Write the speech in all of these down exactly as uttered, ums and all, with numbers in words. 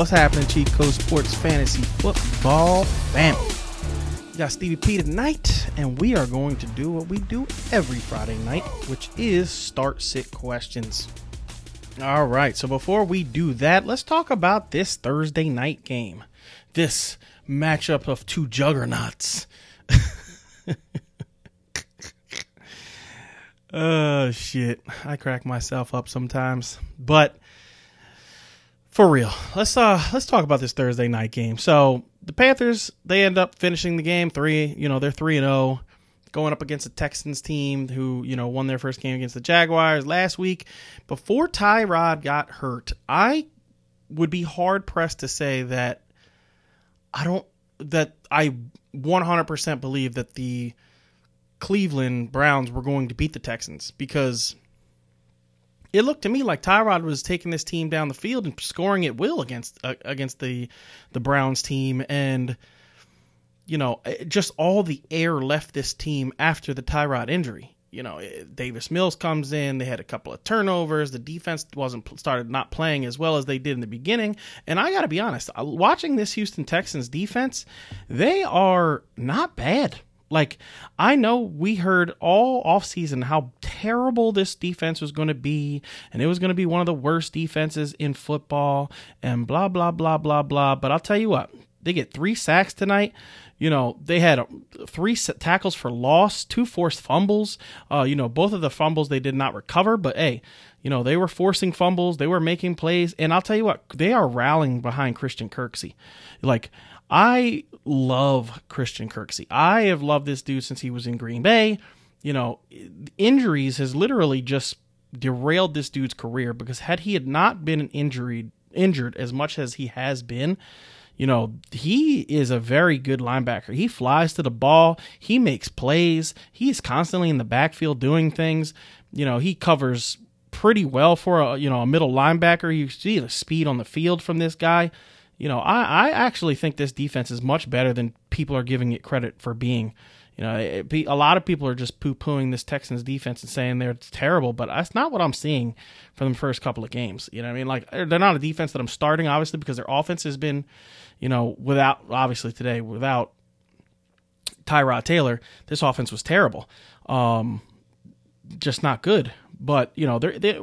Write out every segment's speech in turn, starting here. What's happening, Cheat Code Sports Fantasy Football family? We got Stevie P tonight, and we are going to do what we do every Friday night, which is start sit questions. All right, so before we do that, let's talk about this Thursday night game. This matchup of two juggernauts. Oh, shit. I crack myself up sometimes, but... For real, let's uh let's talk about this Thursday night game. So the Panthers, they end up finishing the game three. You know, they're three and zero, going up against the Texans team who you know won their first game against the Jaguars last week. Before Tyrod got hurt, I would be hard pressed to say that I don't that I one hundred percent believe that the Cleveland Browns were going to beat the Texans, because it looked to me like Tyrod was taking this team down the field and scoring at will against uh, against the the Browns team. And, you know, just all the air left this team after the Tyrod injury. You know, Davis Mills comes in. They had a couple of turnovers. The defense wasn't started not playing as well as they did in the beginning. And I got to be honest, watching this Houston Texans defense, they are not bad. Like, I know we heard all offseason how terrible this defense was going to be, and it was going to be one of the worst defenses in football, and blah, blah, blah, blah, blah. But I'll tell you what, they get three sacks tonight. You know, they had three tackles for loss, two forced fumbles. Uh, you know, both of the fumbles they did not recover, but hey, you know, they were forcing fumbles, they were making plays, and I'll tell you what, they are rallying behind Christian Kirksey. Like, I love Christian Kirksey. I have loved this dude since he was in Green Bay. You know, injuries has literally just derailed this dude's career, because had he had not been injured, injured as much as he has been, you know, he is a very good linebacker. He flies to the ball. He makes plays. He's constantly in the backfield doing things. You know, he covers pretty well for a, you know, a middle linebacker. You see the speed on the field from this guy. You know, I, I actually think this defense is much better than people are giving it credit for being. You know, it be, a lot of people are just poo-pooing this Texans defense and saying they're terrible, but that's not what I'm seeing from the first couple of games. You know what I mean? Like, they're not a defense that I'm starting, obviously, because their offense has been, you know, without, obviously today, without Tyrod Taylor, this offense was terrible. Um, just not good. But, you know, they're, they,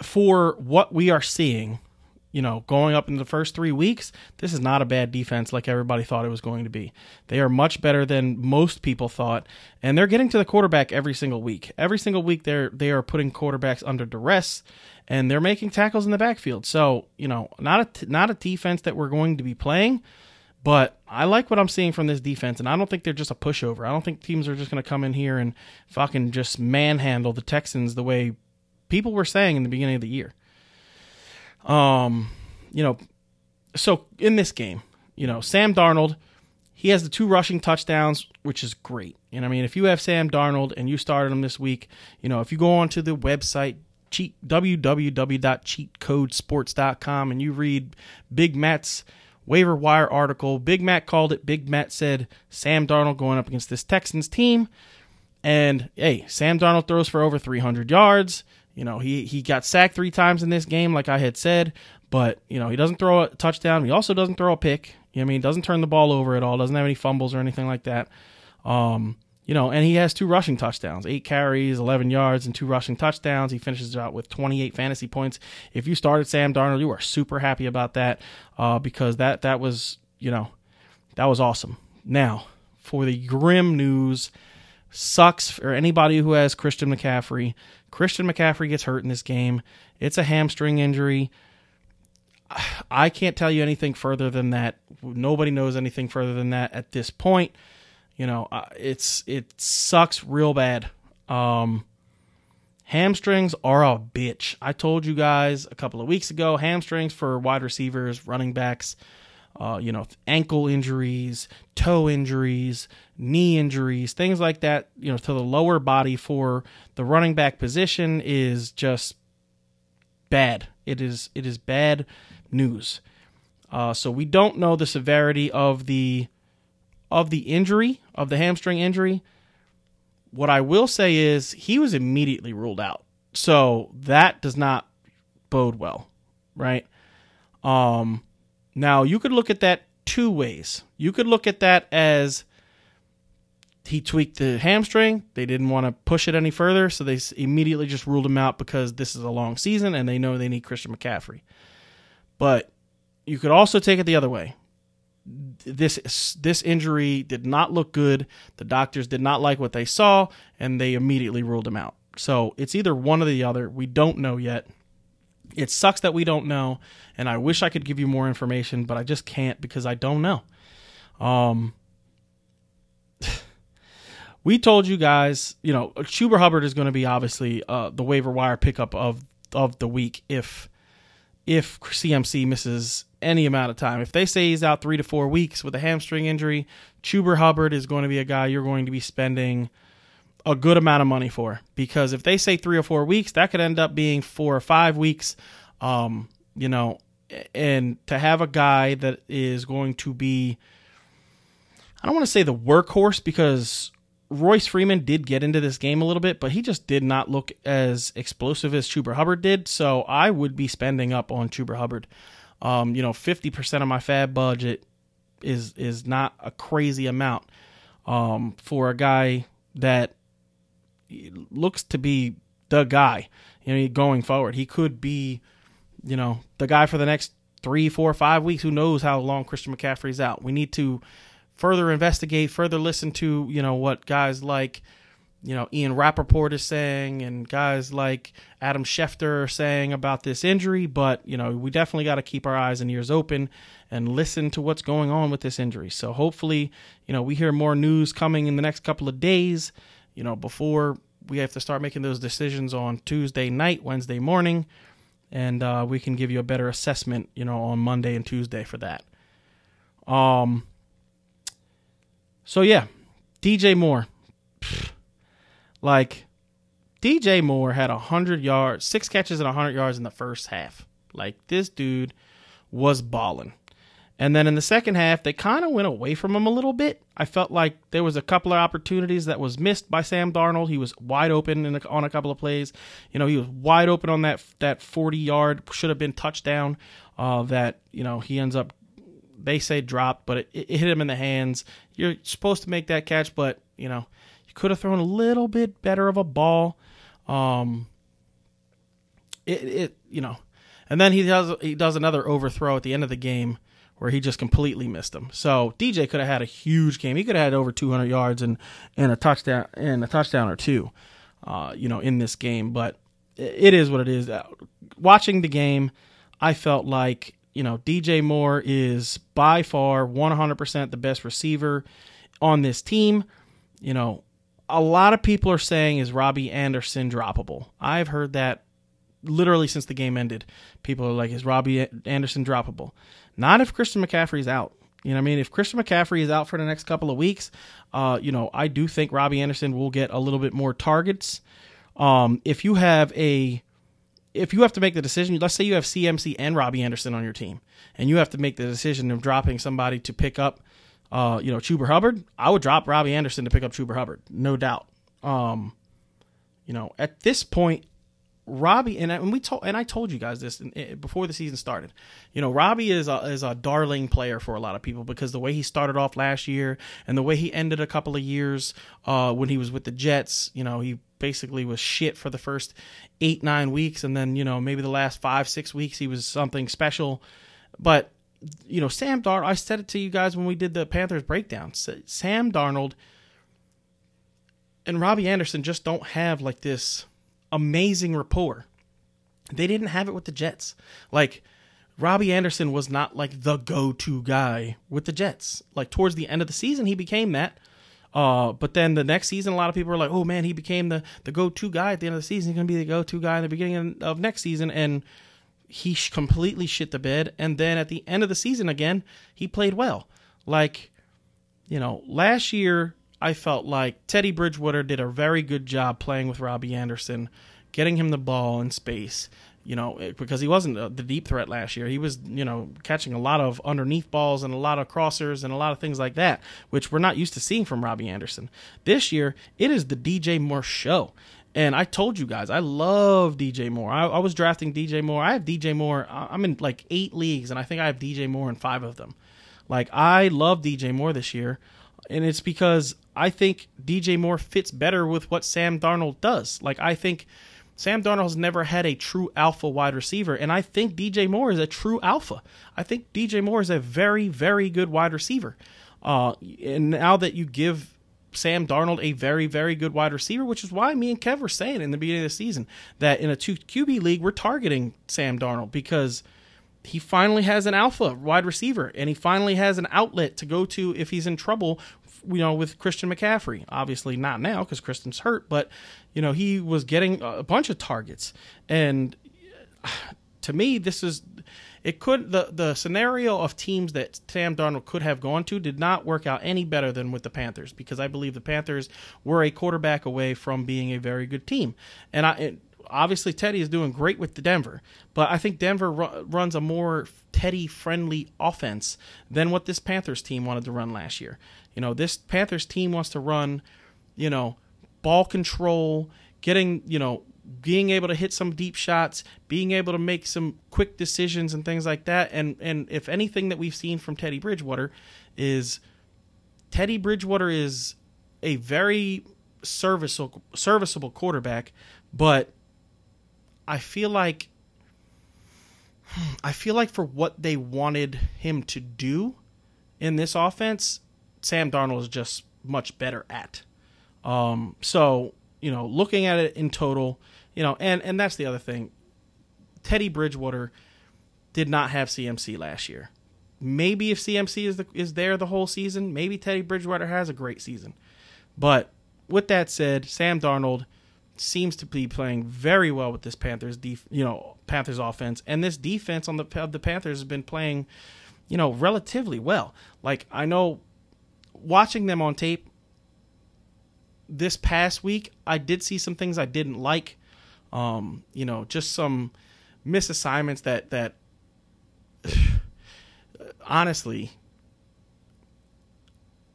for what we are seeing... You know, going up in the first three weeks, this is not a bad defense like everybody thought it was going to be. They are much better than most people thought, and they're getting to the quarterback every single week. Every single week, they're they are putting quarterbacks under duress, and they're making tackles in the backfield. So, you know, not a not a defense that we're going to be playing, but I like what I'm seeing from this defense, and I don't think they're just a pushover. I don't think teams are just going to come in here and fucking just manhandle the Texans the way people were saying in the beginning of the year. Um, you know, so in this game, you know, Sam Darnold, he has the two rushing touchdowns, which is great. And I mean, if you have Sam Darnold and you started him this week, you know, if you go onto the website, cheat, w w w dot cheat code sports dot com, and you read Big Matt's waiver wire article, Big Matt called it. Big Matt said Sam Darnold going up against this Texans team. And hey, Sam Darnold throws for over three hundred yards. You know, he, he got sacked three times in this game, like I had said, but, you know, he doesn't throw a touchdown. He also doesn't throw a pick. You know what I mean? Doesn't turn the ball over at all. Doesn't have any fumbles or anything like that. Um, you know, and he has two rushing touchdowns, eight carries, eleven yards, and two rushing touchdowns. He finishes out with twenty-eight fantasy points. If you started Sam Darnold, you are super happy about that uh, because that, that was, you know, that was awesome. Now, for the grim news, sucks for anybody who has Christian McCaffrey. Christian McCaffrey gets hurt in this game. It's a hamstring injury. I can't tell you anything further than that. Nobody knows anything further than that at this point. You know, it's it sucks real bad. Um, hamstrings are a bitch. I told you guys a couple of weeks ago, hamstrings for wide receivers, running backs, Uh, you know, ankle injuries, toe injuries, knee injuries, things like that, you know, to the lower body for the running back position is just bad. It is it is bad news. Uh, so we don't know the severity of the of the injury, of the hamstring injury. What I will say is he was immediately ruled out. So that does not bode well, right? Um, now, you could look at that two ways. You could look at that as he tweaked the hamstring. They didn't want to push it any further, so they immediately just ruled him out because this is a long season and they know they need Christian McCaffrey. But you could also take it the other way. This this injury did not look good. The doctors did not like what they saw, and they immediately ruled him out. So it's either one or the other. We don't know yet. It sucks that we don't know, and I wish I could give you more information, but I just can't because I don't know. Um, we told you guys, you know, Chuba Hubbard is going to be obviously uh, the waiver wire pickup of of the week if if C M C misses any amount of time. If they say he's out three to four weeks with a hamstring injury, Chuba Hubbard is going to be a guy you're going to be spending a good amount of money for, because if they say three or four weeks, that could end up being four or five weeks, um, you know, and to have a guy that is going to be, I don't want to say the workhorse, because Royce Freeman did get into this game a little bit, but he just did not look as explosive as Chuba Hubbard did. So I would be spending up on Chuba Hubbard. Um, you know, fifty percent of my fab budget is, is not a crazy amount, um, for a guy that looks to be the guy, you know, going forward. He could be, you know, the guy for the next three, four, five weeks. Who knows how long Christian McCaffrey's out? We need to further investigate, further listen to, you know, what guys like, you know, Ian Rappaport is saying and guys like Adam Schefter are saying about this injury. But, you know, we definitely got to keep our eyes and ears open and listen to what's going on with this injury. So hopefully, you know, we hear more news coming in the next couple of days, you know, before we have to start making those decisions on Tuesday night, Wednesday morning, and uh, we can give you a better assessment, you know, on Monday and Tuesday for that. Um. So, yeah, D J Moore. Pfft. Like, D J Moore had one hundred yards, six catches and one hundred yards in the first half. Like, this dude was balling. And then in the second half, they kind of went away from him a little bit. I felt like there was a couple of opportunities that was missed by Sam Darnold. He was wide open in a, on a couple of plays. You know, he was wide open on that that forty-yard, should have been touchdown uh, that, you know, he ends up, they say dropped, but it, it hit him in the hands. You're supposed to make that catch, but, you know, you could have thrown a little bit better of a ball. Um, it, it you know, and then he does he does another overthrow at the end of the game, where he just completely missed him. So D J could have had a huge game. He could have had over two hundred yards and and a touchdown and a touchdown or two, uh, you know, in this game. But it is what it is. Watching the game, I felt like, you know, D J Moore is by far one hundred percent the best receiver on this team. You know, a lot of people are saying, is Robbie Anderson droppable? I've heard that literally since the game ended. People are like, is Robbie Anderson droppable? Not if Christian McCaffrey's out. You know what I mean? If Christian McCaffrey is out for the next couple of weeks, uh, you know, I do think Robbie Anderson will get a little bit more targets. Um, if you have a, if you have to make the decision, let's say you have C M C and Robbie Anderson on your team, and you have to make the decision of dropping somebody to pick up, uh, you know, Chuba Hubbard, I would drop Robbie Anderson to pick up Chuba Hubbard, no doubt. Um, you know, at this point, Robbie, and I, and we told, and I told you guys this in, in, before the season started, you know, Robbie is a, is a darling player for a lot of people because the way he started off last year and the way he ended a couple of years uh, when he was with the Jets, you know, he basically was shit for the first eight, nine weeks. And then, you know, maybe the last five, six weeks, he was something special. But, you know, Sam Darnold, I said it to you guys when we did the Panthers breakdown, Sam Darnold and Robbie Anderson just don't have like this amazing rapport. They didn't have it with the Jets. Like, Robbie Anderson was not like the go-to guy with the Jets. Like, towards the end of the season, he became that. Uh, but then the next season, a lot of people were like, oh man, he became the, the go-to guy at the end of the season. He's going to be the go-to guy in the beginning of next season. And he sh- completely shit the bed. And then at the end of the season, again, he played well. Like, you know, last year, I felt like Teddy Bridgewater did a very good job playing with Robbie Anderson, getting him the ball in space, you know, because he wasn't the deep threat last year. He was, you know, catching a lot of underneath balls and a lot of crossers and a lot of things like that, which we're not used to seeing from Robbie Anderson. This year, it is the D J Moore show. And I told you guys, I love D J Moore. I, I was drafting D J Moore. I have D J Moore. I'm in like eight leagues, and I think I have D J Moore in five of them. Like, I love D J Moore this year, and it's because I think D J Moore fits better with what Sam Darnold does. Like, I think Sam Darnold has never had a true alpha wide receiver, and I think D J Moore is a true alpha. I think D J Moore is a very, very good wide receiver. Uh, and now that you give Sam Darnold a very, very good wide receiver, which is why me and Kev were saying in the beginning of the season that in a two Q B league, we're targeting Sam Darnold because he finally has an alpha wide receiver, and he finally has an outlet to go to if he's in trouble, you know, with Christian McCaffrey. Obviously not now because Christian's hurt, but, you know, he was getting a bunch of targets. And to me, this is it could the, the scenario of teams that Sam Darnold could have gone to did not work out any better than with the Panthers, because I believe the Panthers were a quarterback away from being a very good team. And I it, obviously, Teddy is doing great with the Denver, but I think Denver ru- runs a more Teddy-friendly offense than what this Panthers team wanted to run last year. You know, this Panthers team wants to run, you know, ball control, getting, you know, being able to hit some deep shots, being able to make some quick decisions and things like that. And and if anything that we've seen from Teddy Bridgewater is Teddy Bridgewater is a very serviceable serviceable quarterback, but I feel like I feel like for what they wanted him to do in this offense, Sam Darnold is just much better at. Um, so, you know, looking at it in total, you know, and, and that's the other thing. Teddy Bridgewater did not have C M C last year. Maybe if C M C is the, is there the whole season, maybe Teddy Bridgewater has a great season. But with that said, Sam Darnold seems to be playing very well with this Panthers, def- you know, Panthers offense, and this defense on the of the Panthers has been playing, you know, relatively well. Like, I know, watching them on tape this past week, I did see some things I didn't like. Um, you know, just some misassignments that that honestly,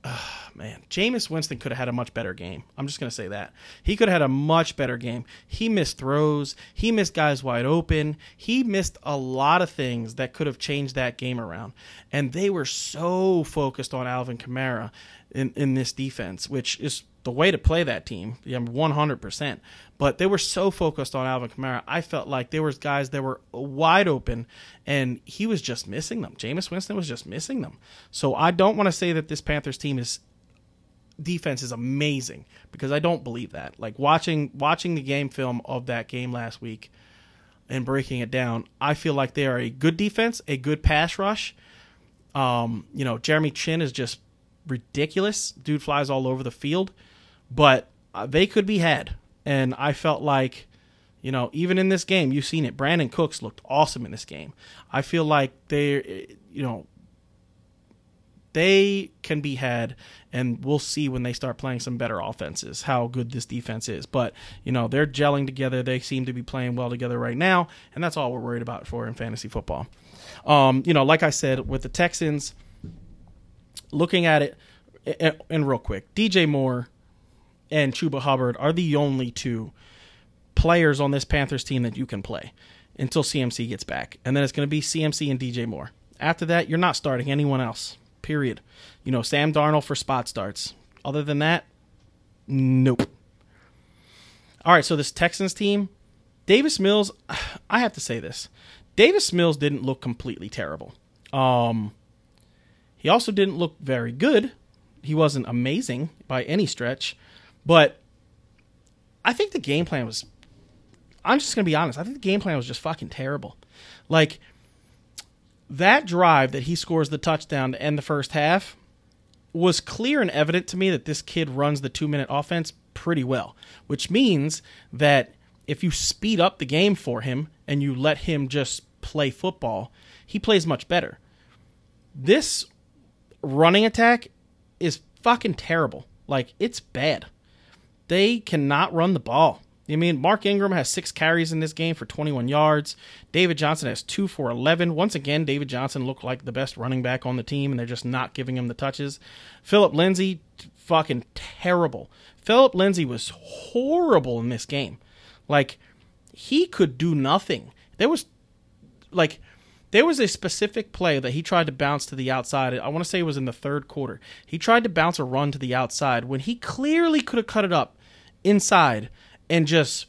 uh, man, Jameis Winston could have had a much better game. I'm just going to say that. He could have had a much better game. He missed throws. He missed guys wide open. He missed a lot of things that could have changed that game around. And they were so focused on Alvin Kamara in, in this defense, which is the way to play that team, yeah, one hundred percent. But they were so focused on Alvin Kamara, I felt like there was guys that were wide open, and he was just missing them. Jameis Winston was just missing them. So I don't want to say that this Panthers team is defense is amazing, because I don't believe that. Like, watching watching the game film of that game last week and breaking it down, I feel like they are a good defense, a good pass rush. Um, you know, Jeremy Chinn is just ridiculous. Dude flies all over the field, but uh, they could be had. And I felt like, you know, even in this game, you've seen it. Brandon Cooks looked awesome in this game. I feel like they, you know, they can be had, and we'll see when they start playing some better offenses how good this defense is. But, you know, they're gelling together. They seem to be playing well together right now, and that's all we're worried about for in fantasy football. Um, you know, like I said, with the Texans, looking at it, and, and real quick, D J Moore and Chuba Hubbard are the only two players on this Panthers team that you can play until C M C gets back. And then it's going to be C M C and D J Moore. After that, you're not starting anyone else. Period. You know, Sam Darnold for spot starts. Other than that, nope. All right, so this Texans team, Davis Mills, I have to say this. Davis Mills didn't look completely terrible. Um, he also didn't look very good. He wasn't amazing by any stretch. But I think the game plan was, I'm just going to be honest, I think the game plan was just fucking terrible. Like, that drive that he scores the touchdown to end the first half was clear and evident to me that this kid runs the two-minute offense pretty well, which means that if you speed up the game for him and you let him just play football, he plays much better. This running attack is fucking terrible. Like, it's bad. They cannot run the ball. I mean, Mark Ingram has six carries in this game for twenty-one yards. David Johnson has two for eleven. Once again, David Johnson looked like the best running back on the team, and they're just not giving him the touches. Philip Lindsay, fucking terrible. Philip Lindsay was horrible in this game. Like, he could do nothing. There was, like... There was a specific play that he tried to bounce to the outside. I want to say it was in the third quarter. He tried to bounce a run to the outside when he clearly could have cut it up inside and just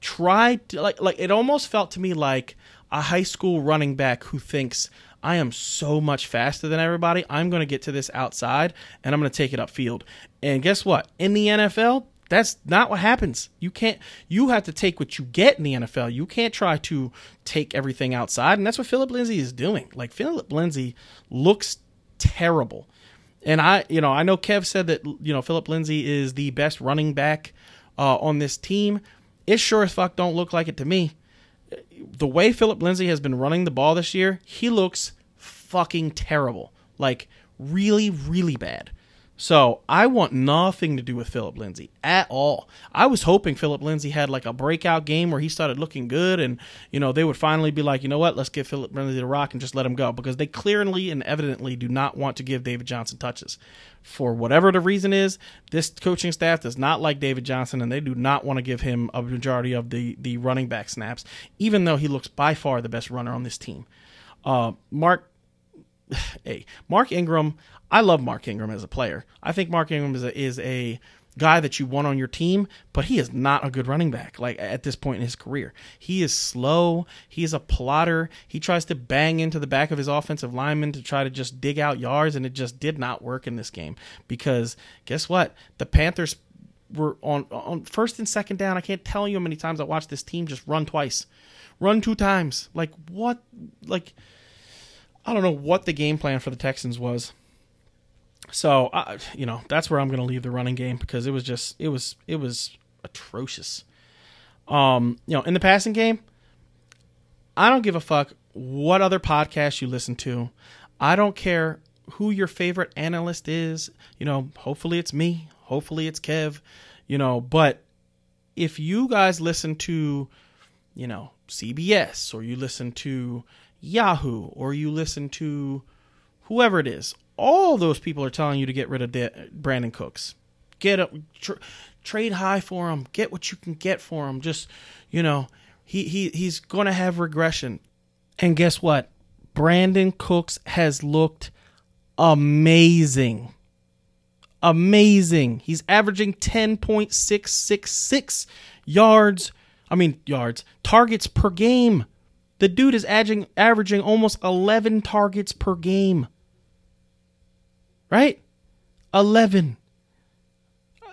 tried to, like, like it almost felt to me like a high school running back who thinks, I am so much faster than everybody. I'm going to get to this outside and I'm going to take it upfield. And guess what? In the N F L, that's not what happens. You can't, you have to take what you get in the N F L. You can't try to take everything outside. And that's what Philip Lindsay is doing. Like, Philip Lindsay looks terrible. And I, you know, I know Kev said that, you know, Philip Lindsay is the best running back uh, on this team. It sure as fuck don't look like it to me. The way Philip Lindsay has been running the ball this year, he looks fucking terrible. Like, really, really bad. So I want nothing to do with Philip Lindsay at all. I was hoping Philip Lindsay had like a breakout game where he started looking good and, you know, they would finally be like, you know what, let's give Philip Lindsay the rock and just let him go, because they clearly and evidently do not want to give David Johnson touches. For whatever the reason is, this coaching staff does not like David Johnson and they do not want to give him a majority of the, the running back snaps, even though he looks by far the best runner on this team. Uh, Mark, hey, Mark Ingram, I love Mark Ingram as a player. I think Mark Ingram is a, is a guy that you want on your team, but he is not a good running back. Like, at this point in his career, he is slow. He is a plotter. He tries to bang into the back of his offensive lineman to try to just dig out yards, and it just did not work in this game because guess what? The Panthers were on on first and second down. I can't tell you how many times I watched this team just run twice, run two times. Like, what? Like, I don't know what the game plan for the Texans was. So, uh, you know, that's where I'm going to leave the running game because it was just, it was, it was atrocious. Um, you know, in the passing game, I don't give a fuck what other podcast you listen to. I don't care who your favorite analyst is. You know, hopefully it's me. Hopefully it's Kev, you know, but if you guys listen to, you know, C B S or you listen to Yahoo or you listen to whoever it is, all those people are telling you to get rid of De- Brandon Cooks. Get up, tra- trade high for him. Get what you can get for him. Just, you know, he he he's going to have regression. And guess what? Brandon Cooks has looked amazing. Amazing. He's averaging ten point six six six yards. I mean, yards. Targets per game. The dude is averaging, averaging almost eleven targets per game. Right? eleven.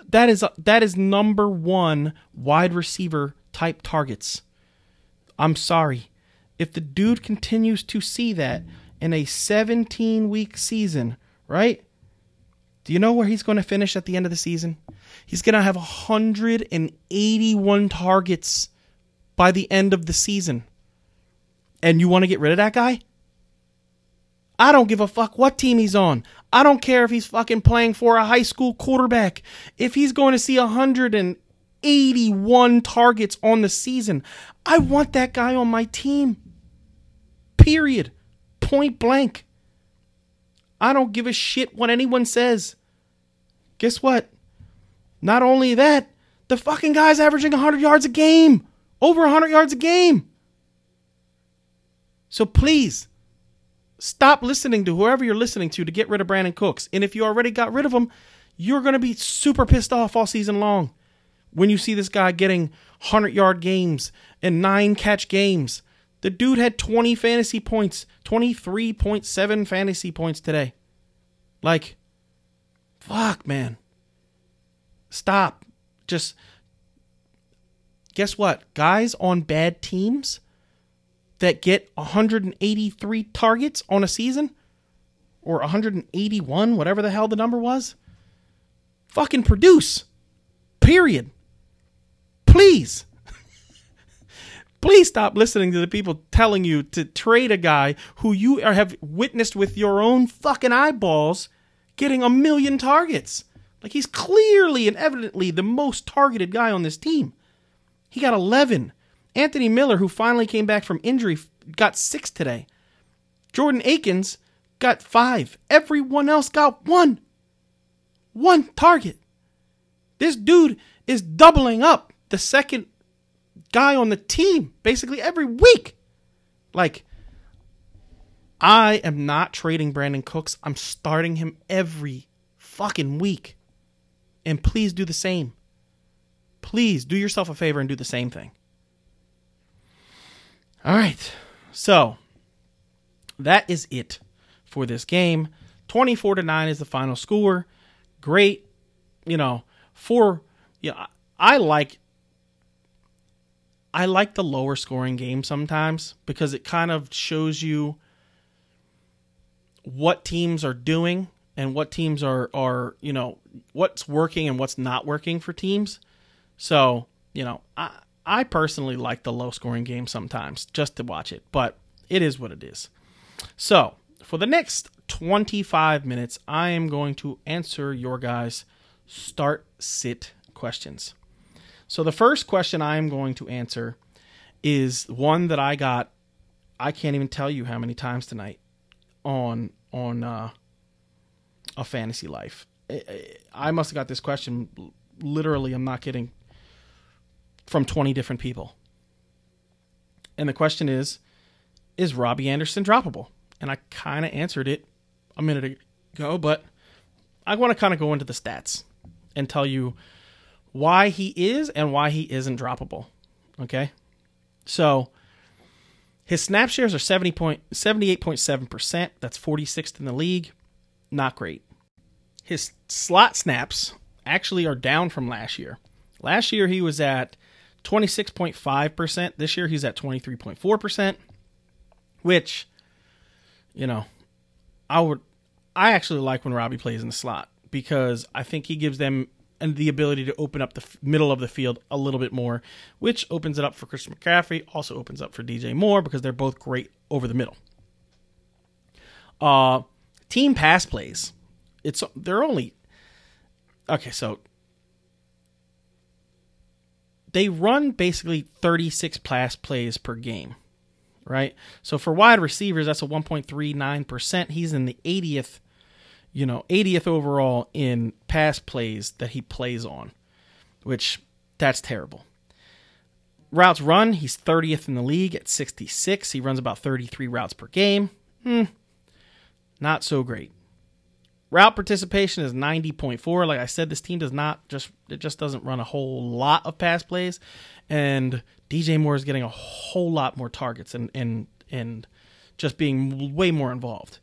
That is that is number one wide receiver type targets. I'm sorry. If the dude continues to see that in a seventeen-week season, right? Do you know where he's going to finish at the end of the season? He's going to have one hundred eighty-one targets by the end of the season. And you want to get rid of that guy? I don't give a fuck what team he's on. I don't care if he's fucking playing for a high school quarterback. If he's going to see one hundred eighty-one targets on the season, I want that guy on my team. Period. Point blank. I don't give a shit what anyone says. Guess what? Not only that, the fucking guy's averaging one hundred yards a game. Over one hundred yards a game. So please, stop listening to whoever you're listening to to get rid of Brandon Cooks. And if you already got rid of him, you're going to be super pissed off all season long when you see this guy getting one hundred-yard games and nine-catch games. The dude had twenty fantasy points, twenty-three point seven fantasy points today. Like, fuck, man. Stop. Just, guess what? Guys on bad teams that get one hundred eighty-three targets on a season, or one hundred eighty-one, whatever the hell the number was, fucking produce. Period. Please. Please stop listening to the people telling you to trade a guy who you have witnessed with your own fucking eyeballs getting a million targets. Like, he's clearly and evidently the most targeted guy on this team. He got eleven. Anthony Miller, who finally came back from injury, got six today. Jordan Akins got five. Everyone else got one. One target. This dude is doubling up the second guy on the team basically every week. Like, I am not trading Brandon Cooks. I'm starting him every fucking week. And please do the same. Please do yourself a favor and do the same thing. All right. So that is it for this game. twenty-four to nine is the final score. Great. You know, for, you know, I like, I like the lower scoring game sometimes because it kind of shows you what teams are doing and what teams are, are, you know, what's working and what's not working for teams. So, you know, I, I personally like the low scoring game sometimes just to watch it, but it is what it is. So for the next twenty-five minutes, I am going to answer your guys' start sit questions. So the first question I am going to answer is one that I got, I can't even tell you how many times tonight on, on uh, A Fantasy Life. I must've got this question literally, I'm not kidding, from twenty different people. And the question is, is Robbie Anderson droppable? And I kind of answered it a minute ago, but I want to kind of go into the stats and tell you why he is and why he isn't droppable. Okay. So his snap shares are seventy point, seventy-eight point seven percent. That's forty-sixth in the league. Not great. His slot snaps actually are down from last year. Last year he was at twenty-six point five percent. This year he's at twenty-three point four percent, which, you know, I would, I actually like when Robbie plays in the slot because I think he gives them and the ability to open up the middle of the field a little bit more, which opens it up for Christian McCaffrey, also opens up for D J Moore because they're both great over the middle. Uh, team pass plays. It's, they're only, okay, so they run basically thirty-six pass plays per game, right? So for wide receivers, that's a one point three nine percent. He's in the eightieth you know, eightieth overall in pass plays that he plays on, which that's terrible. Routes run, he's thirtieth in the league at sixty-six. He runs about thirty-three routes per game. Hmm, not so great. Route participation is ninety point four. Like I said, this team does not just, it just doesn't run a whole lot of pass plays. And D J Moore is getting a whole lot more targets and, and, and just being way more involved.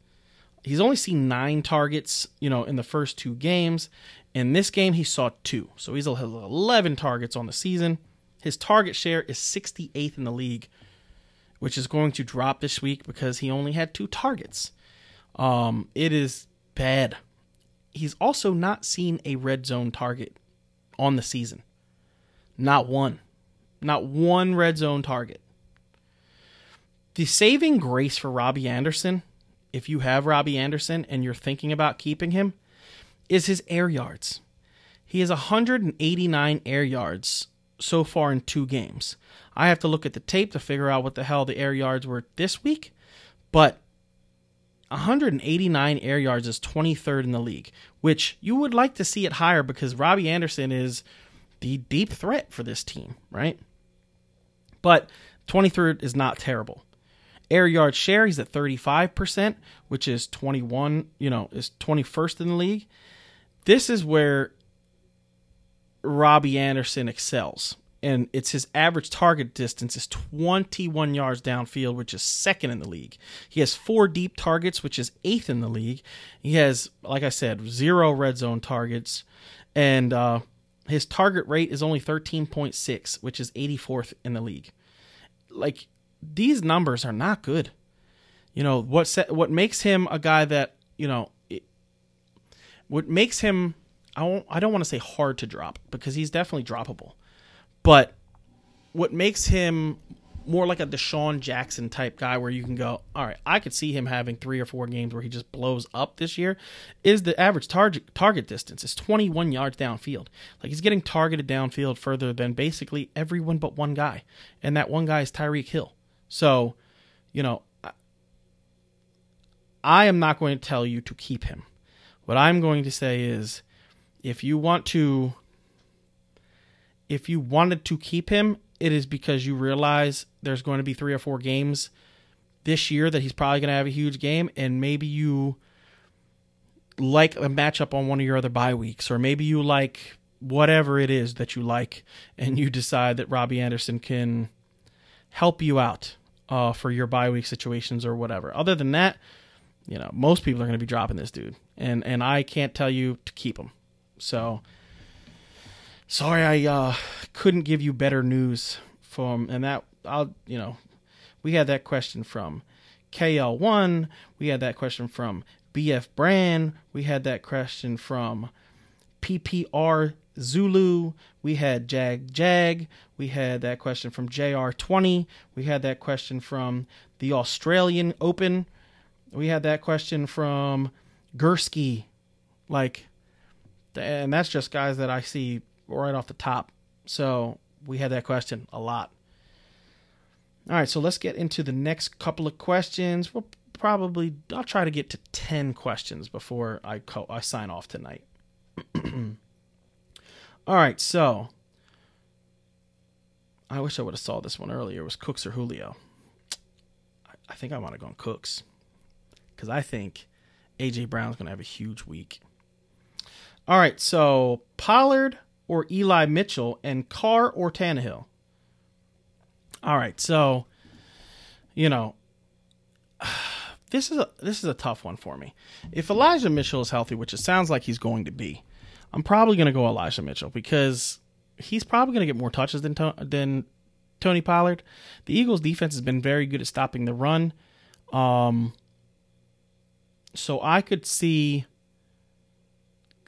He's only seen nine targets, you know, in the first two games. In this game, he saw two. So he's eleven targets on the season. His target share is sixty-eighth in the league, which is going to drop this week because he only had two targets. Um, it is bad. He's also not seen a red zone target on the season. Not one. Not one red zone target. The saving grace for Robbie Anderson, if you have Robbie Anderson and you're thinking about keeping him, is his air yards. He has one hundred eighty-nine air yards so far in two games. I have to look at the tape to figure out what the hell the air yards were this week, but one hundred eighty-nine air yards is twenty-third in the league, which you would like to see it higher because Robbie Anderson is the deep threat for this team, right? But twenty-third is not terrible. Air yard share, he's at thirty-five percent, which is twenty-one, you know, is twenty-first in the league. This is where Robbie Anderson excels, and it's his average target distance is twenty-one yards downfield, which is second in the league. He has four deep targets, which is eighth in the league. He has, like I said, zero red zone targets, and uh, his target rate is only thirteen point six, which is eighty-fourth in the league. Like, these numbers are not good. You know, what set, what makes him a guy that, you know, it, what makes him, I won't, I don't want to say hard to drop because he's definitely droppable, but what makes him more like a Deshaun Jackson type guy where you can go, all right, I could see him having three or four games where he just blows up this year, is the average target target distance. It's twenty-one yards downfield. Like, he's getting targeted downfield further than basically everyone but one guy, and that one guy is Tyreek Hill. So, you know, I, I am not going to tell you to keep him. What I'm going to say is, if you want to, if you wanted to keep him, it is because you realize there's going to be three or four games this year that he's probably going to have a huge game, and maybe you like a matchup on one of your other bye weeks, or maybe you like whatever it is that you like, and you decide that Robbie Anderson can help you out uh, for your bye week situations or whatever. Other than that, you know, most people are going to be dropping this dude, and and I can't tell you to keep him. So, sorry I uh, couldn't give you better news from, and that, I'll, you know, we had that question from K L one, we had that question from B F Brand, we had that question from P P R Zulu, we had Jag Jag, we had that question from J R twenty, we had that question from the Australian Open, we had that question from Gursky, like, and that's just guys that I see right off the top. So we had that question a lot. All right, so let's get into the next couple of questions. We'll probably, I'll try to get to ten questions before I co- I sign off tonight. All right, so I wish I would have saw this one earlier. It was Cooks or Julio. I, I think I might have gone Cooks because I think A J Brown's going to have a huge week. All right, so Pollard or Eli Mitchell, and Carr or Tannehill. All right, so, you know, this is a this is a tough one for me. If Elijah Mitchell is healthy, which it sounds like he's going to be, I'm probably going to go Elijah Mitchell because he's probably going to get more touches than than Tony Pollard. The Eagles' defense has been very good at stopping the run. Um, so I could see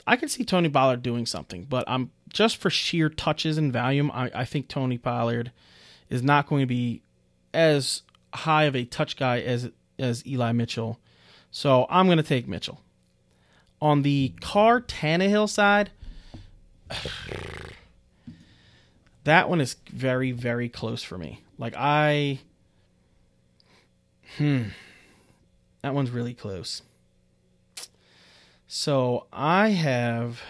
I could see Tony Pollard doing something, but I'm just for sheer touches and volume, I, I think Tony Pollard is not going to be as high of a touch guy as as Eli Mitchell. So I'm going to take Mitchell. On the Carr Tannehill side, that one is very, very close for me. Like I, hmm, that one's really close. So I have,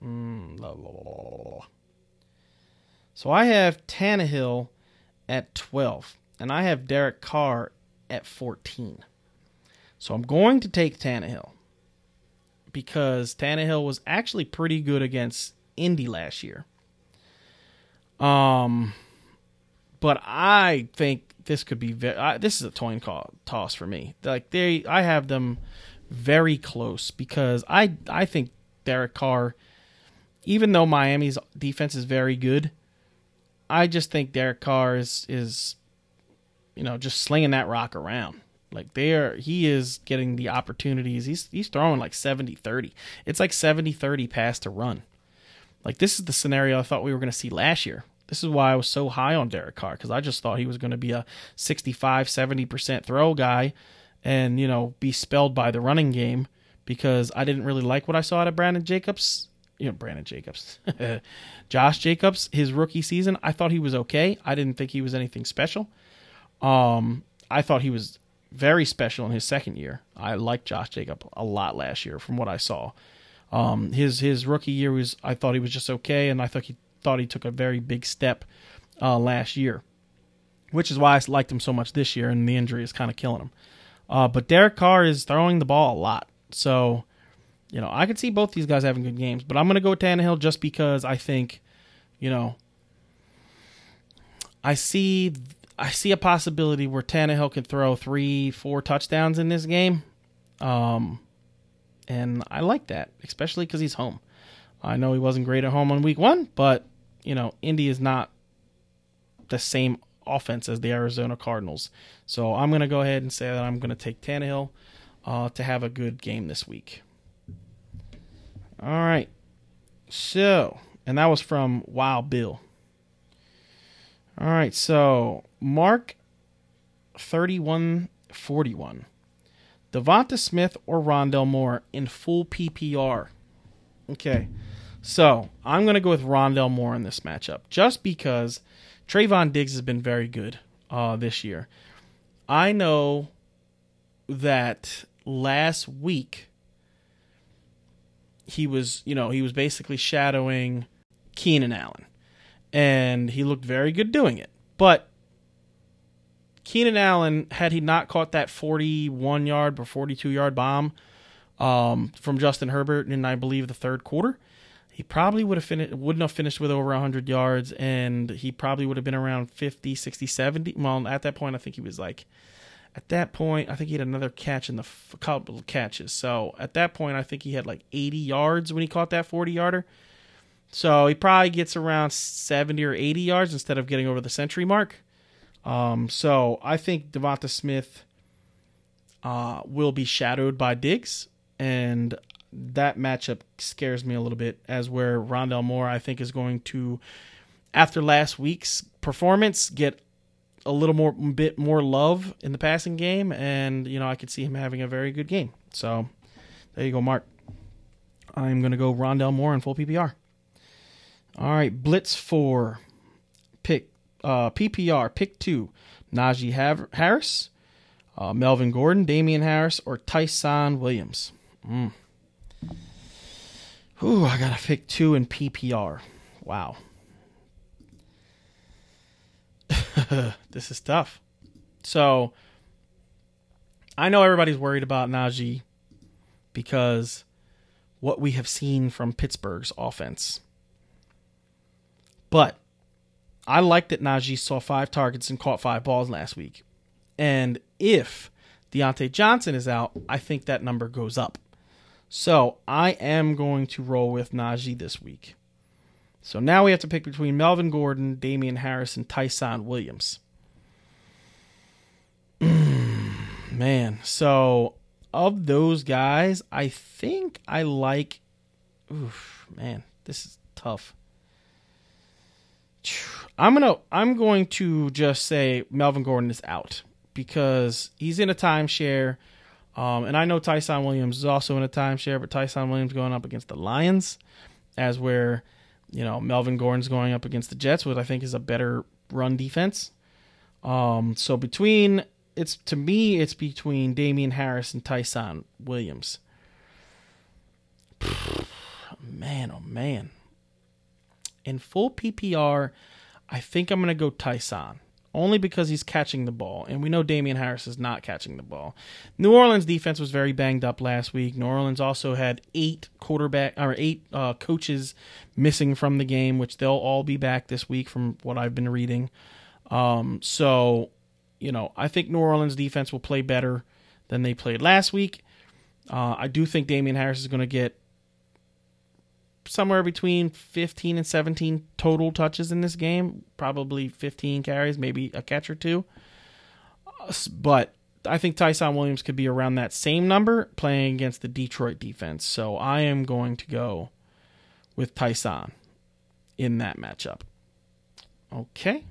mm, blah, blah, blah, blah. so I have Tannehill at twelve, and I have Derek Carr at fourteen. So I'm going to take Tannehill because Tannehill was actually pretty good against Indy last year. Um, but I think this could be ve- I, this is a coin toss for me. Like they, I have them very close because I I think Derek Carr, even though Miami's defense is very good, I just think Derek Carr is, is you know, just slinging that rock around. Like they are, he is getting the opportunities. He's he's throwing like seventy thirty. It's like seventy thirty pass to run. Like this is the scenario I thought we were going to see last year. This is why I was so high on Derek Carr because I just thought he was going to be a sixty-five, seventy percent throw guy and, you know, be spelled by the running game because I didn't really like what I saw out of Brandon Jacobs. You know, Brandon Jacobs. Josh Jacobs, his rookie season, I thought he was okay. I didn't think he was anything special. Um, I thought he was very special in his second year. I liked Josh Jacobs a lot last year from what I saw. Um, his his rookie year, was I thought he was just okay, and I thought he, thought he took a very big step uh, last year, which is why I liked him so much this year, and the injury is kind of killing him. Uh, but Derek Carr is throwing the ball a lot. So, you know, I could see both these guys having good games. But I'm going to go with Tannehill just because I think, you know, I see I see a possibility where Tannehill can throw three, four touchdowns in this game. Um, and I like that, especially because he's home. I know he wasn't great at home on week one, but, you know, Indy is not the same offense as the Arizona Cardinals. So I'm going to go ahead and say that I'm going to take Tannehill uh, to have a good game this week. All right. So, and that was from Wild Bill. All right, so Mark thirty-one forty-one. Devonta Smith or Rondale Moore in full P P R. Okay, so I'm going to go with Rondale Moore in this matchup just because Trayvon Diggs has been very good uh, this year. I know that last week he was, you know, he was basically shadowing Keenan Allen, and he looked very good doing it. But Keenan Allen, had he not caught that forty-one-yard or forty-two-yard bomb um, from Justin Herbert in, I believe, the third quarter, he probably would have fin- wouldn't have finished with over one hundred yards, and he probably would have been around fifty, sixty, seventy. Well, at that point, I think he was like, at that point, I think he had another catch in the f- couple of catches. So at that point, I think he had like eighty yards when he caught that forty-yarder. So he probably gets around seventy or eighty yards instead of getting over the century mark. Um, so I think Devonta Smith uh, will be shadowed by Diggs, and that matchup scares me a little bit, as where Rondale Moore, I think, is going to, after last week's performance, get a little more bit more love in the passing game, and you know I could see him having a very good game. So there you go, Mark. I'm going to go Rondale Moore in full P P R. All right, blitz for pick uh, P P R pick two: Najee Harris, uh, Melvin Gordon, Damian Harris, or Ty'Son Williams. Mm. Ooh, I gotta pick two in P P R. Wow, this is tough. So I know everybody's worried about Najee because what we have seen from Pittsburgh's offense. But I like that Najee saw five targets and caught five balls last week. And if Deontay Johnson is out, I think that number goes up. So I am going to roll with Najee this week. So now we have to pick between Melvin Gordon, Damian Harris, and Ty'Son Williams. Man, so of those guys, I think I like... Oof, man, this is tough. I'm gonna. I'm going to just say Melvin Gordon is out because he's in a timeshare, um, and I know Ty'Son Williams is also in a timeshare. But Ty'Son Williams going up against the Lions, as where you know Melvin Gordon's going up against the Jets, which I think is a better run defense. Um, so between it's to me, it's between Damian Harris and Ty'Son Williams. Man, oh man. In full P P R, I think I'm going to go Ty'Son, only because he's catching the ball, and we know Damian Harris is not catching the ball. New Orleans defense was very banged up last week. New Orleans also had eight quarterback or eight uh, coaches missing from the game, which they'll all be back this week from what I've been reading. Um, so, you know, I think New Orleans defense will play better than they played last week. Uh, I do think Damian Harris is going to get somewhere between fifteen and seventeen total touches in this game, probably fifteen carries, maybe a catch or two. But I think Ty'Son Williams could be around that same number playing against the Detroit defense. So I am going to go with Ty'Son in that matchup. Okay.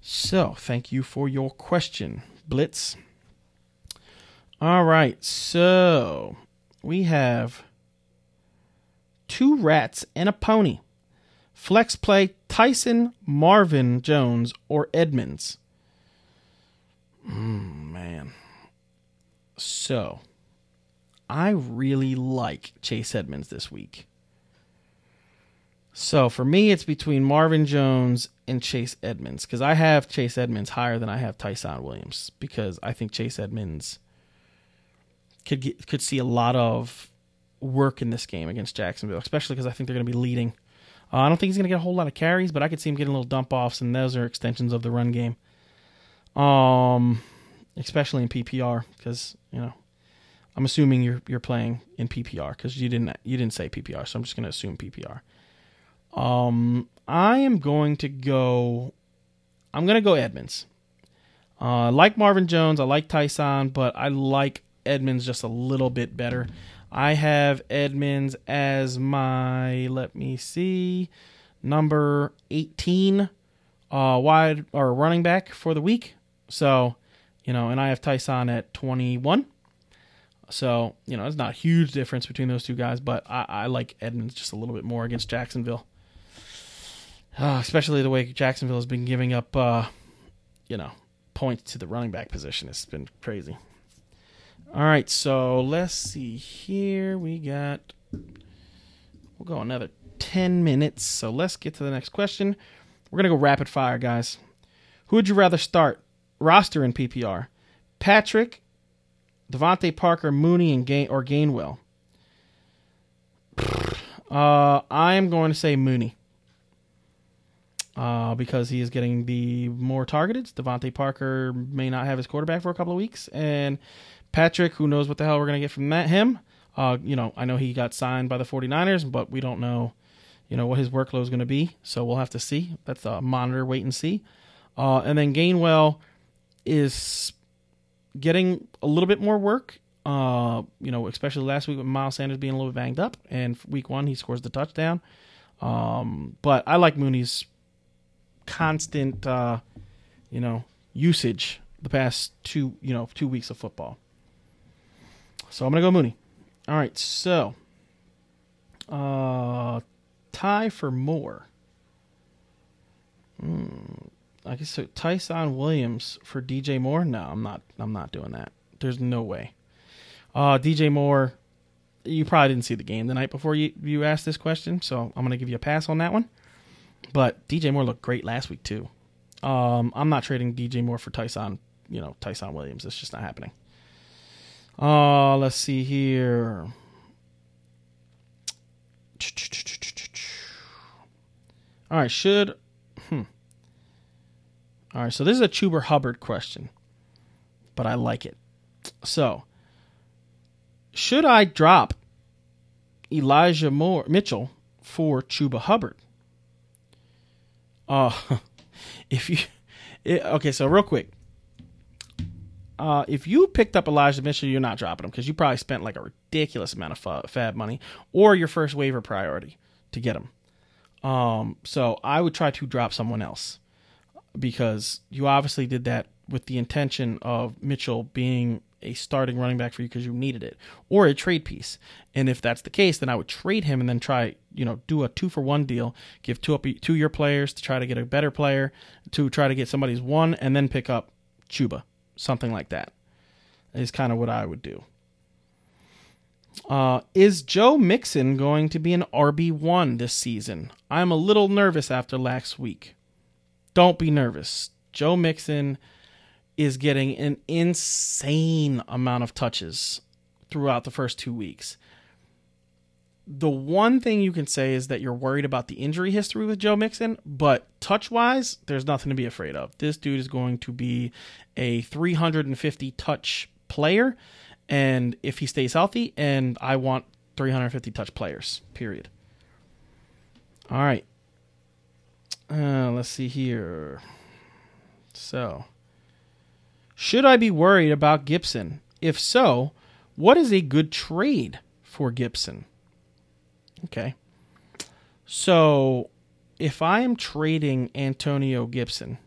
So thank you for your question, Blitz. All right. So we have two rats and a pony. Flex play Tyson, Marvin Jones, or Edmonds. Mm, man. So, I really like Chase Edmonds this week. So, for me, it's between Marvin Jones and Chase Edmonds, because I have Chase Edmonds higher than I have Ty'Son Williams, because I think Chase Edmonds could get, could see a lot of work in this game against Jacksonville, especially because I think they're going to be leading. Uh, I don't think he's going to get a whole lot of carries, but I could see him getting little dump-offs, and those are extensions of the run game, um, especially in P P R, because, you know, I'm assuming you're you're playing in P P R, because you didn't you didn't say P P R, so I'm just going to assume P P R. Um, I am going to go... I'm going to go Edmonds. Uh, I like Marvin Jones, I like Ty'Son, but I like Edmonds just a little bit better. I have Edmonds as my, let me see, number eighteen uh, wide or running back for the week. So, you know, and I have Ty'Son at twenty-one. So, you know, it's not a huge difference between those two guys, but I, I like Edmonds just a little bit more against Jacksonville. Uh, especially the way Jacksonville has been giving up, uh, you know, points to the running back position. It's been crazy. All right, so let's see here. We got, we'll go another ten minutes. So let's get to the next question. We're going to go rapid fire, guys. Who would you rather start? Roster in P P R. Patrick, Devontae Parker, Mooney, and Gain- or Gainwell. Uh, I am going to say Mooney. Uh, because he is getting the more targeted. Devontae Parker may not have his quarterback for a couple of weeks. And Patrick, who knows what the hell we're going to get from that, him. Uh, you know, I know he got signed by the forty-niners, but we don't know, you know, what his workload is going to be. So we'll have to see. That's a monitor, wait and see. Uh, and then Gainwell is getting a little bit more work. Uh, you know, especially last week with Miles Sanders being a little bit banged up. And week one, he scores the touchdown. Um, but I like Mooney's constant, uh, you know, usage the past two, you know, two weeks of football. So I'm going to go Mooney. All right, so uh, tie for Moore. Hmm, I guess so. Ty'Son Williams for D J Moore? No, I'm not. I'm not doing that. There's no way. Uh, D J Moore, you probably didn't see the game the night before you, you asked this question, so I'm going to give you a pass on that one. But D J Moore looked great last week, too. Um, I'm not trading D J Moore for Ty'Son, you know, Ty'Son Williams. It's just not happening. Uh, let's see here. All right, should... Hmm. All right, so this is a Chuba Hubbard question, but I like it. So, should I drop Elijah Moore, Mitchell for Chuba Hubbard? Uh, if you, it, okay, so real quick, uh, if you picked up Elijah Mitchell, you're not dropping him because you probably spent like a ridiculous amount of fa- fab money or your first waiver priority to get him. Um, so I would try to drop someone else because you obviously did that with the intention of Mitchell being a starting running back for you because you needed it or a trade piece. And if that's the case, then I would trade him and then try, you know, do a two for one deal, give two up two of your players to try to get a better player, to try to get somebody's one and then pick up Chuba, something like that is kind of what I would do. Uh, is Joe Mixon going to be an R B one this season? I'm a little nervous after last week. Don't be nervous. Joe Mixon is getting an insane amount of touches throughout the first two weeks. The one thing you can say is that you're worried about the injury history with Joe Mixon, but touch-wise, there's nothing to be afraid of. This dude is going to be a three hundred fifty touch player, and if he stays healthy, and I want three hundred fifty touch players, period. All right. Uh, let's see here. So... should I be worried about Gibson? If so, what is a good trade for Gibson? Okay. So, if I am trading Antonio Gibson,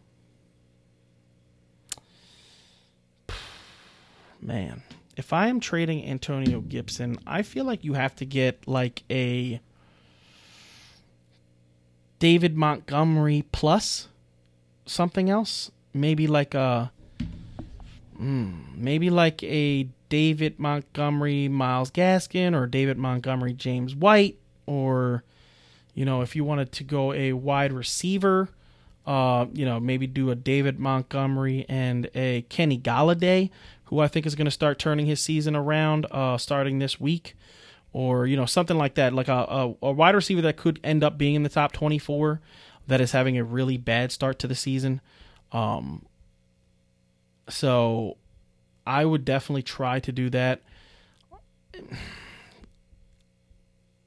man, if I am trading Antonio Gibson, I feel like you have to get like a David Montgomery plus something else. Maybe like a Mm, maybe like a David Montgomery, Myles Gaskin, or David Montgomery, James White, or, you know, if you wanted to go a wide receiver, uh, you know, maybe do a David Montgomery and a Kenny Galladay, who I think is going to start turning his season around uh, starting this week, or, you know, something like that, like a, a, a wide receiver that could end up being in the top twenty-four that is having a really bad start to the season. Um So I would definitely try to do that.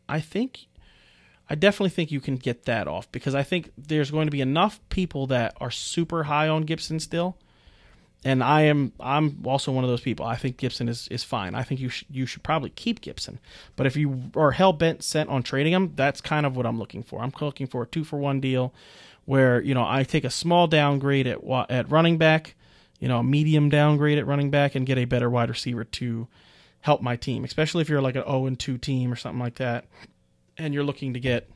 I think, I definitely think you can get that off because I think there's going to be enough people that are super high on Gibson still. And I am, I'm also one of those people. I think Gibson is, is fine. I think you should, you should probably keep Gibson, but if you are hell bent set on trading him, that's kind of what I'm looking for. I'm looking for a two for one deal where, you know, I take a small downgrade at at running back, you know, a medium downgrade at running back, and get a better wide receiver to help my team, especially if you're like an oh and two team or something like that, and you're looking to get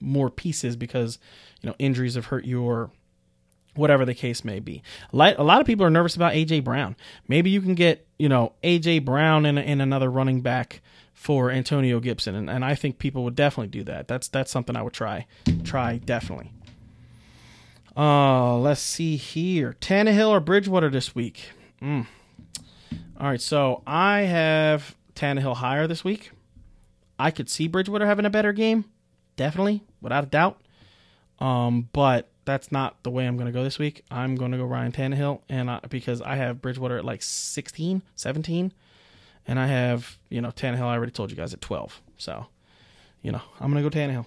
more pieces because, you know, injuries have hurt you or whatever the case may be. A lot of people are nervous about A J Brown. Maybe you can get, you know, A J Brown in, in another running back for Antonio Gibson, and, and I think people would definitely do that. That's that's something I would try. Try, definitely. Uh, let's see here. Tannehill or Bridgewater this week? Mm. All right, so I have Tannehill higher this week. I could see Bridgewater having a better game, definitely, without a doubt. Um, but that's not the way I'm going to go this week. I'm going to go Ryan Tannehill, and I, because I have Bridgewater at like sixteen, seventeen, and I have, you know, Tannehill, I already told you guys, at twelve. So, you know, I'm going to go Tannehill.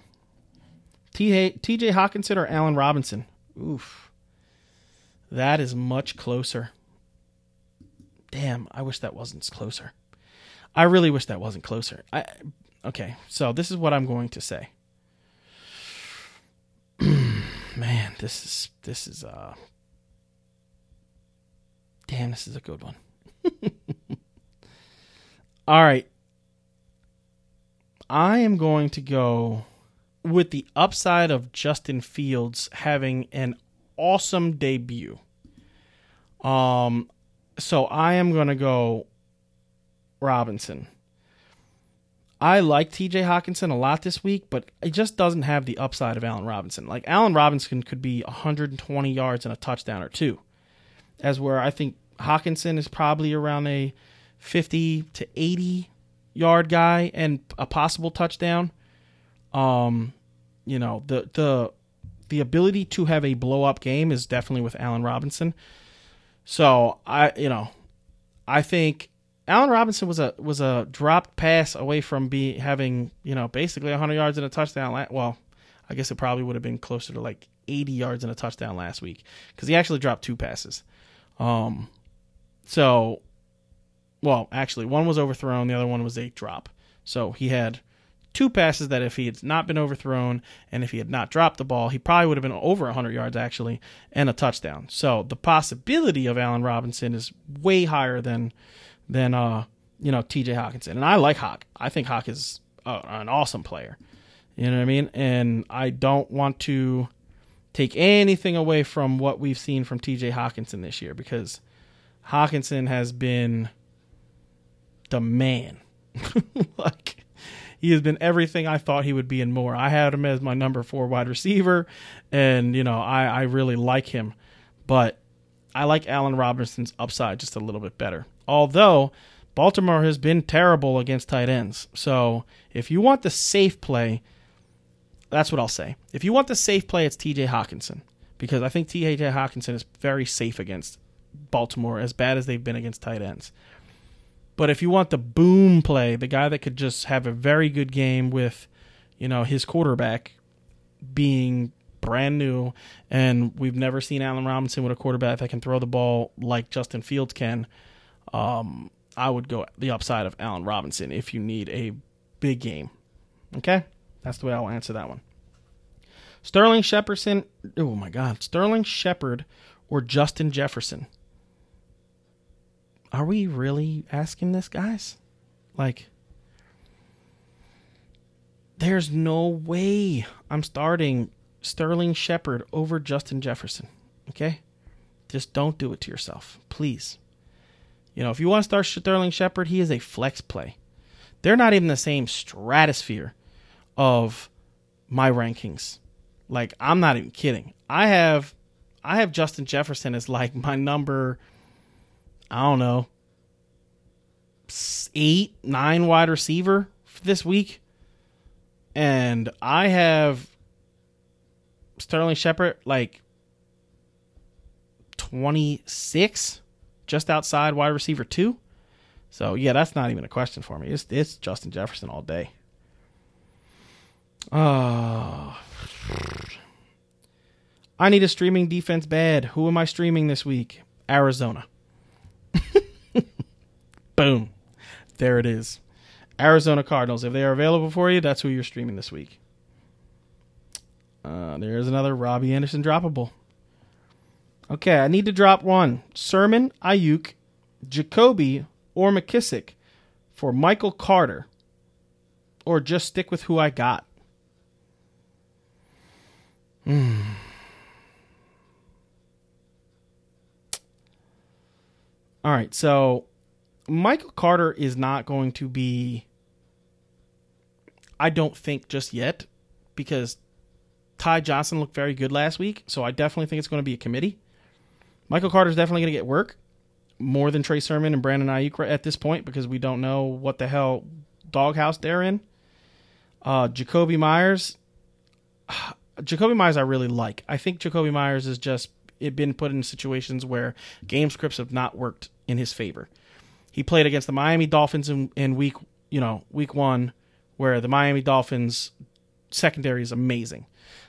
T J Hockenson or Allen Robinson? Oof. That is much closer. Damn, I wish that wasn't closer. I really wish that wasn't closer. I okay, so this is what I'm going to say. Man, this is this is uh damn, this is a good one. All right. I am going to go with the upside of Justin Fields having an awesome debut. Um So I am going to go Robinson. I like T J Hockenson a lot this week, but it just doesn't have the upside of Allen Robinson. Like, Allen Robinson could be one hundred twenty yards and a touchdown or two, as where I think Hockenson is probably around a fifty to eighty yard guy and a possible touchdown. Um, you know, the the the ability to have a blow up game is definitely with Allen Robinson. So I, you know, I think Allen Robinson was a was a dropped pass away from be having, you know, basically one hundred yards and a touchdown. Well, I guess it probably would have been closer to like eighty yards and a touchdown last week because he actually dropped two passes. Um, so, well, actually, one was overthrown, the other one was a drop. So he had two passes that if he had not been overthrown and if he had not dropped the ball, he probably would have been over one hundred yards actually and a touchdown. So the possibility of Allen Robinson is way higher than than uh you know T J Hockenson. And I like Hock. I think Hock is uh, an awesome player. You know what I mean? And I don't want to take anything away from what we've seen from T J Hockenson this year because Hockenson has been the man. Like, he has been everything I thought he would be and more. I had him as my number four wide receiver, and, you know, I, I really like him. But I like Allen Robinson's upside just a little bit better. Although, Baltimore has been terrible against tight ends. So, if you want the safe play, that's what I'll say. If you want the safe play, it's T J Hockenson. Because I think T J Hockenson is very safe against Baltimore, as bad as they've been against tight ends. But if you want the boom play, the guy that could just have a very good game with, you know, his quarterback being brand new, and we've never seen Allen Robinson with a quarterback that can throw the ball like Justin Fields can, um, I would go the upside of Allen Robinson if you need a big game. Okay? That's the way I'll answer that one. Sterling Shepardson, oh my God, Sterling Shepard or Justin Jefferson? Are we really asking this, guys? Like, there's no way I'm starting Sterling Shepard over Justin Jefferson, okay? Just don't do it to yourself, please. You know, if you want to start Sterling Shepard, he is a flex play. They're not even the same stratosphere of my rankings. Like, I'm not even kidding. I have, I have Justin Jefferson as, like, my number... I don't know, eight, nine wide receiver this week. And I have Sterling Shepard like twenty-six, just outside wide receiver two. So, yeah, that's not even a question for me. It's it's Justin Jefferson all day. Oh, I need a streaming defense bad. Who am I streaming this week? Arizona. Boom. There it is. Arizona Cardinals. If they are available for you, that's who you're streaming this week. Uh, there's another Robbie Anderson droppable. Okay, I need to drop one. Sermon, Ayuk, Jacoby, or McKissick for Michael Carter. Or just stick with who I got. Hmm. All right, so Michael Carter is not going to be, I don't think, just yet, because Ty Johnson looked very good last week, so I definitely think it's going to be a committee. Michael Carter's definitely going to get work, more than Trey Sermon and Brandon Ayuk at this point, because we don't know what the hell doghouse they're in. Uh, Jacoby Myers. Jacoby Myers I really like. I think Jacoby Myers is just it been put in situations where game scripts have not worked in his favor. He played against the Miami Dolphins in, in week, you know, week one, where the Miami Dolphins secondary is amazing.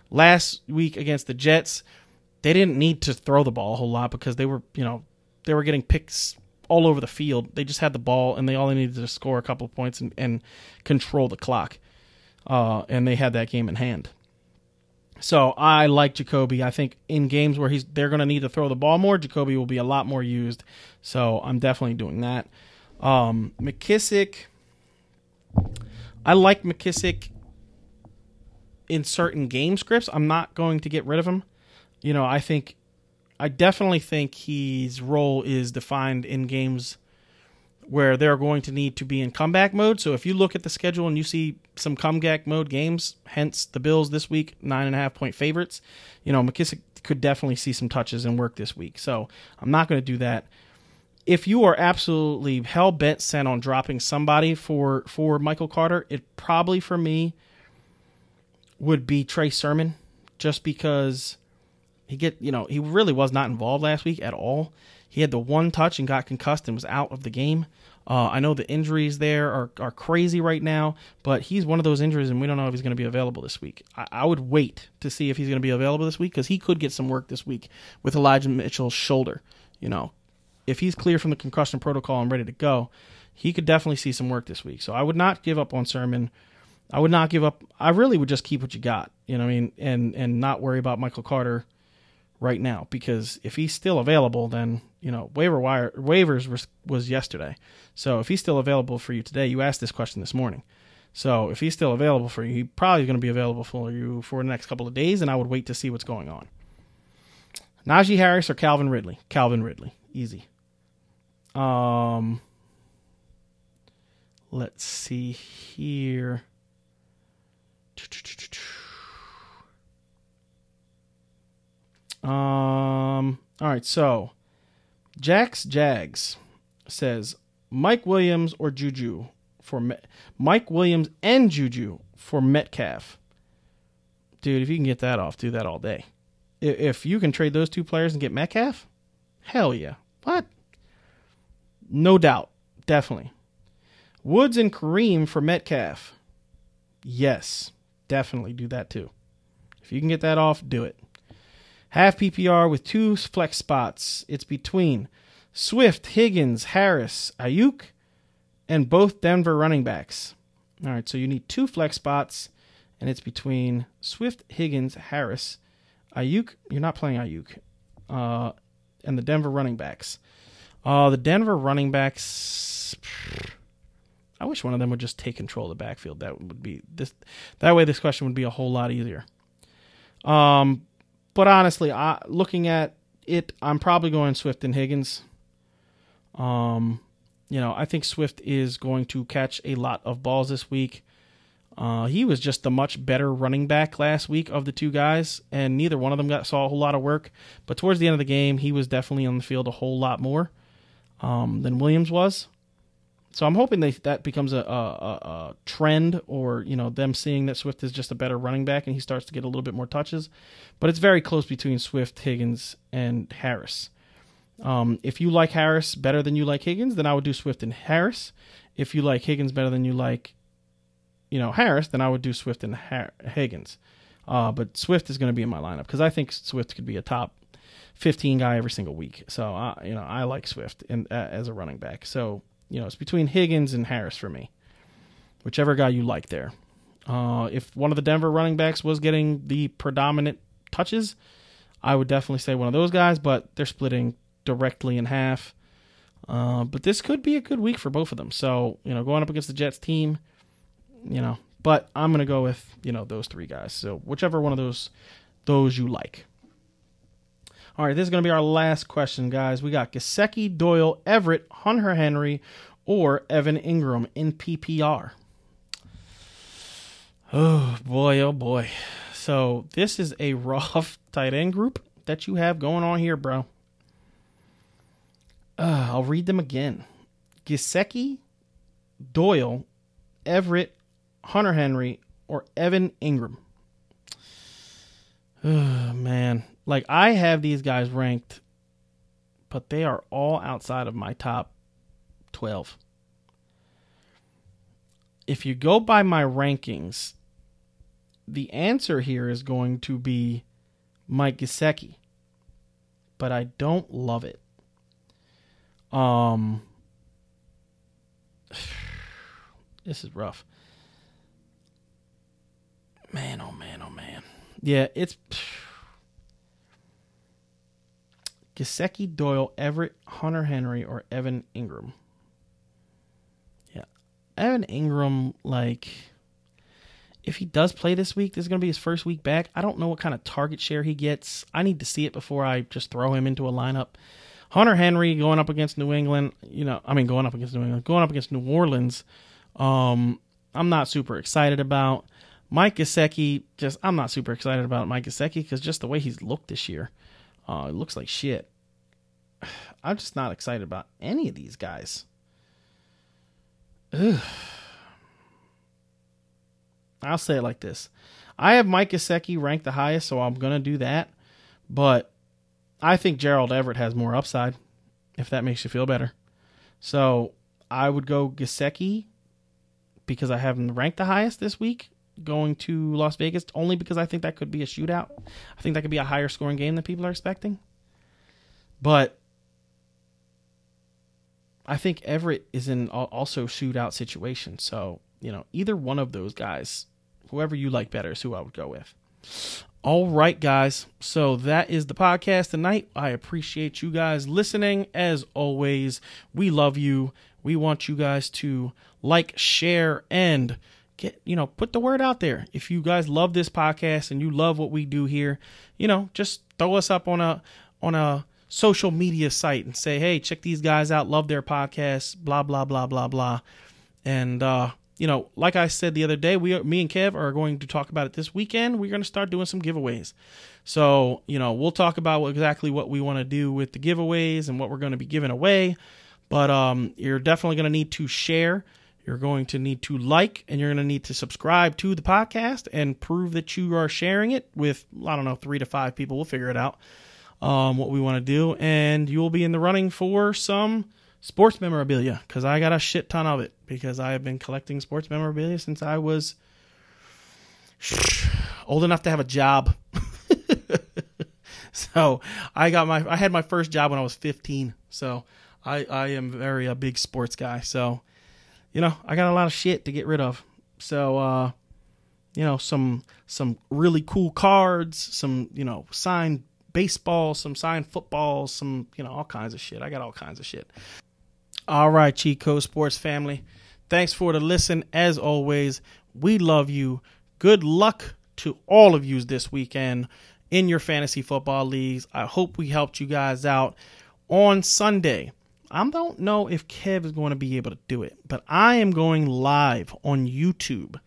Last week against the Jets, they didn't need to throw the ball a whole lot because they were, you know, they were getting picks all over the field. They just had the ball and they only needed to score a couple of points and, and control the clock. Uh, and they had that game in hand. So I like Jacoby. I think in games where he's they're going to need to throw the ball more, Jacoby will be a lot more used. So I'm definitely doing that. Um, McKissick. I like McKissick in certain game scripts. I'm not going to get rid of him. You know, I think I definitely think his role is defined in games where they're going to need to be in comeback mode. So if you look at the schedule and you see some comeback mode games, hence the Bills this week, nine and a half point favorites, you know, McKissick could definitely see some touches and work this week. So I'm not going to do that. If you are absolutely hell-bent set on dropping somebody for, for Michael Carter, it probably for me would be Trey Sermon, just because he get, you know, he really was not involved last week at all. He had the one touch and got concussed and was out of the game. Uh, I know the injuries there are, are crazy right now, but he's one of those injuries, and we don't know if he's going to be available this week. I, I would wait to see if he's going to be available this week because he could get some work this week with Elijah Mitchell's shoulder. You know, if he's clear from the concussion protocol and ready to go, he could definitely see some work this week. So I would not give up on Sermon. I would not give up. I really would just keep what you got, you know what I mean, and, and not worry about Michael Carter right now, because if he's still available, then, you know, waiver wire waivers was, was yesterday. So if he's still available for you today, you asked this question this morning. So if he's still available for you, he probably is going to be available for you for the next couple of days, and I would wait to see what's going on. Najee Harris or Calvin Ridley? Calvin Ridley, easy. Um, let's see here. Um. All right, so Jax Jags says Mike Williams or Juju for Me- Mike Williams and Juju for Metcalf. Dude, if you can get that off, do that all day. If you can trade those two players and get Metcalf, hell yeah. What? No doubt. Definitely. Woods and Kareem for Metcalf. Yes, definitely do that too. If you can get that off, do it. Half P P R with two flex spots. It's between Swift, Higgins, Harris, Ayuk, and both Denver running backs. All right, so you need two flex spots, and it's between Swift, Higgins, Harris, Ayuk. You're not playing Ayuk. Uh, and the Denver running backs. Uh, the Denver running backs, I wish one of them would just take control of the backfield. That would be this. That way this question would be a whole lot easier. Um... But honestly, I, looking at it, I'm probably going Swift and Higgins. Um, you know, I think Swift is going to catch a lot of balls this week. Uh, he was just the much better running back last week of the two guys, and neither one of them got saw a whole lot of work. But towards the end of the game, he was definitely on the field a whole lot more um, than Williams was. So I'm hoping they, that becomes a, a, a trend, or, you know, them seeing that Swift is just a better running back and he starts to get a little bit more touches. But it's very close between Swift, Higgins, and Harris. Um, if you like Harris better than you like Higgins, then I would do Swift and Harris. If you like Higgins better than you like, you know, Harris, then I would do Swift and Har- Higgins. Uh, but Swift is going to be in my lineup because I think Swift could be a top fifteen guy every single week. So, uh, you know, I like Swift in, uh, as a running back. So, you know, it's between Higgins and Harris for me. Whichever guy you like there. Uh, if one of the Denver running backs was getting the predominant touches, I would definitely say one of those guys, but they're splitting directly in half. Uh, but this could be a good week for both of them. So, you know, going up against the Jets team, you know, but I'm going to go with, you know, those three guys. So whichever one of those, those you like. All right, this is going to be our last question, guys. We got Gesicki, Doyle, Everett, Hunter Henry, or Evan Ingram in P P R. Oh, boy, oh, boy. So this is a rough tight end group that you have going on here, bro. Uh, I'll read them again. Gesicki, Doyle, Everett, Hunter Henry, or Evan Ingram. Oh, man. Like, I have these guys ranked, but they are all outside of my top twelve. If you go by my rankings, the answer here is going to be Mike Gesicki, but I don't love it. Um, this is rough. Man, oh, man, oh, man. Yeah, it's... Gesicki, Doyle, Everett, Hunter Henry, or Evan Ingram. Yeah. Evan Ingram, like, if he does play this week, this is going to be his first week back. I don't know what kind of target share he gets. I need to see it before I just throw him into a lineup. Hunter Henry going up against New England, you know, I mean going up against New England, going up against New Orleans, um, I'm not super excited about. Mike Gesicki, just, I'm not super excited about Mike Gesicki because just the way he's looked this year. Uh, it looks like shit. I'm just not excited about any of these guys. Ugh. I'll say it like this. I have Mike Gesicki ranked the highest, so I'm going to do that. But I think Gerald Everett has more upside, if that makes you feel better. So I would go Gesicki because I have him ranked the highest this week, going to Las Vegas, only because I think that could be a shootout. I think that could be a higher scoring game than people are expecting. But I think Everett is in also shootout situation. So, you know, either one of those guys, whoever you like better is who I would go with. All right, guys. So that is the podcast tonight. I appreciate you guys listening. As always, we love you. We want you guys to like, share, and get, you know, put the word out there. If you guys love this podcast and you love what we do here, you know, just throw us up on a on a social media site and say, hey, check these guys out, love their podcast, blah blah blah blah blah. And uh, you know, like I said the other day, we are, me and Kev are going to talk about it this weekend. We're going to start doing some giveaways. So, you know, we'll talk about exactly what we want to do with the giveaways and what we're going to be giving away. But um, you're definitely going to need to share. You're going to need to like, and you're going to need to subscribe to the podcast and prove that you are sharing it with, I don't know, three to five people. We'll figure it out, um, what we want to do. And you will be in the running for some sports memorabilia, because I got a shit ton of it, because I have been collecting sports memorabilia since I was old enough to have a job. So I got my, I had my first job when I was fifteen. So I, I am very a big sports guy. So, you know, I got a lot of shit to get rid of. So, uh, you know, some some really cool cards, some, you know, signed baseball, some signed football, some, you know, all kinds of shit. I got all kinds of shit. All right, Cheat Code Sports family. Thanks for the listen. As always, we love you. Good luck to all of you this weekend in your fantasy football leagues. I hope we helped you guys out on Sunday. I don't know if Kev is going to be able to do it, but I am going live on YouTube.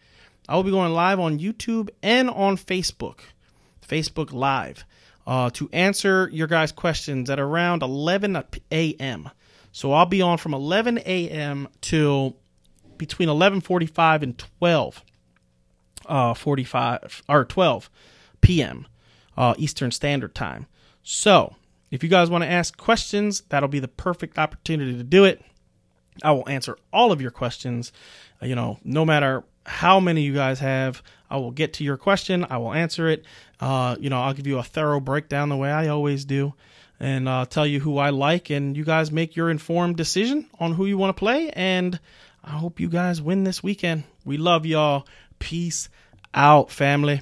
I will be going live on YouTube and on Facebook, Facebook Live, uh, to answer your guys' questions at around eleven a.m. So I'll be on from eleven a.m. till between eleven forty-five and twelve forty-five or twelve p m. Uh, Eastern Standard Time. So if you guys want to ask questions, that'll be the perfect opportunity to do it. I will answer all of your questions. You know, no matter how many you guys have, I will get to your question. I will answer it. Uh, you know, I'll give you a thorough breakdown the way I always do, and uh, tell you who I like, and you guys make your informed decision on who you want to play. And I hope you guys win this weekend. We love y'all. Peace out, family.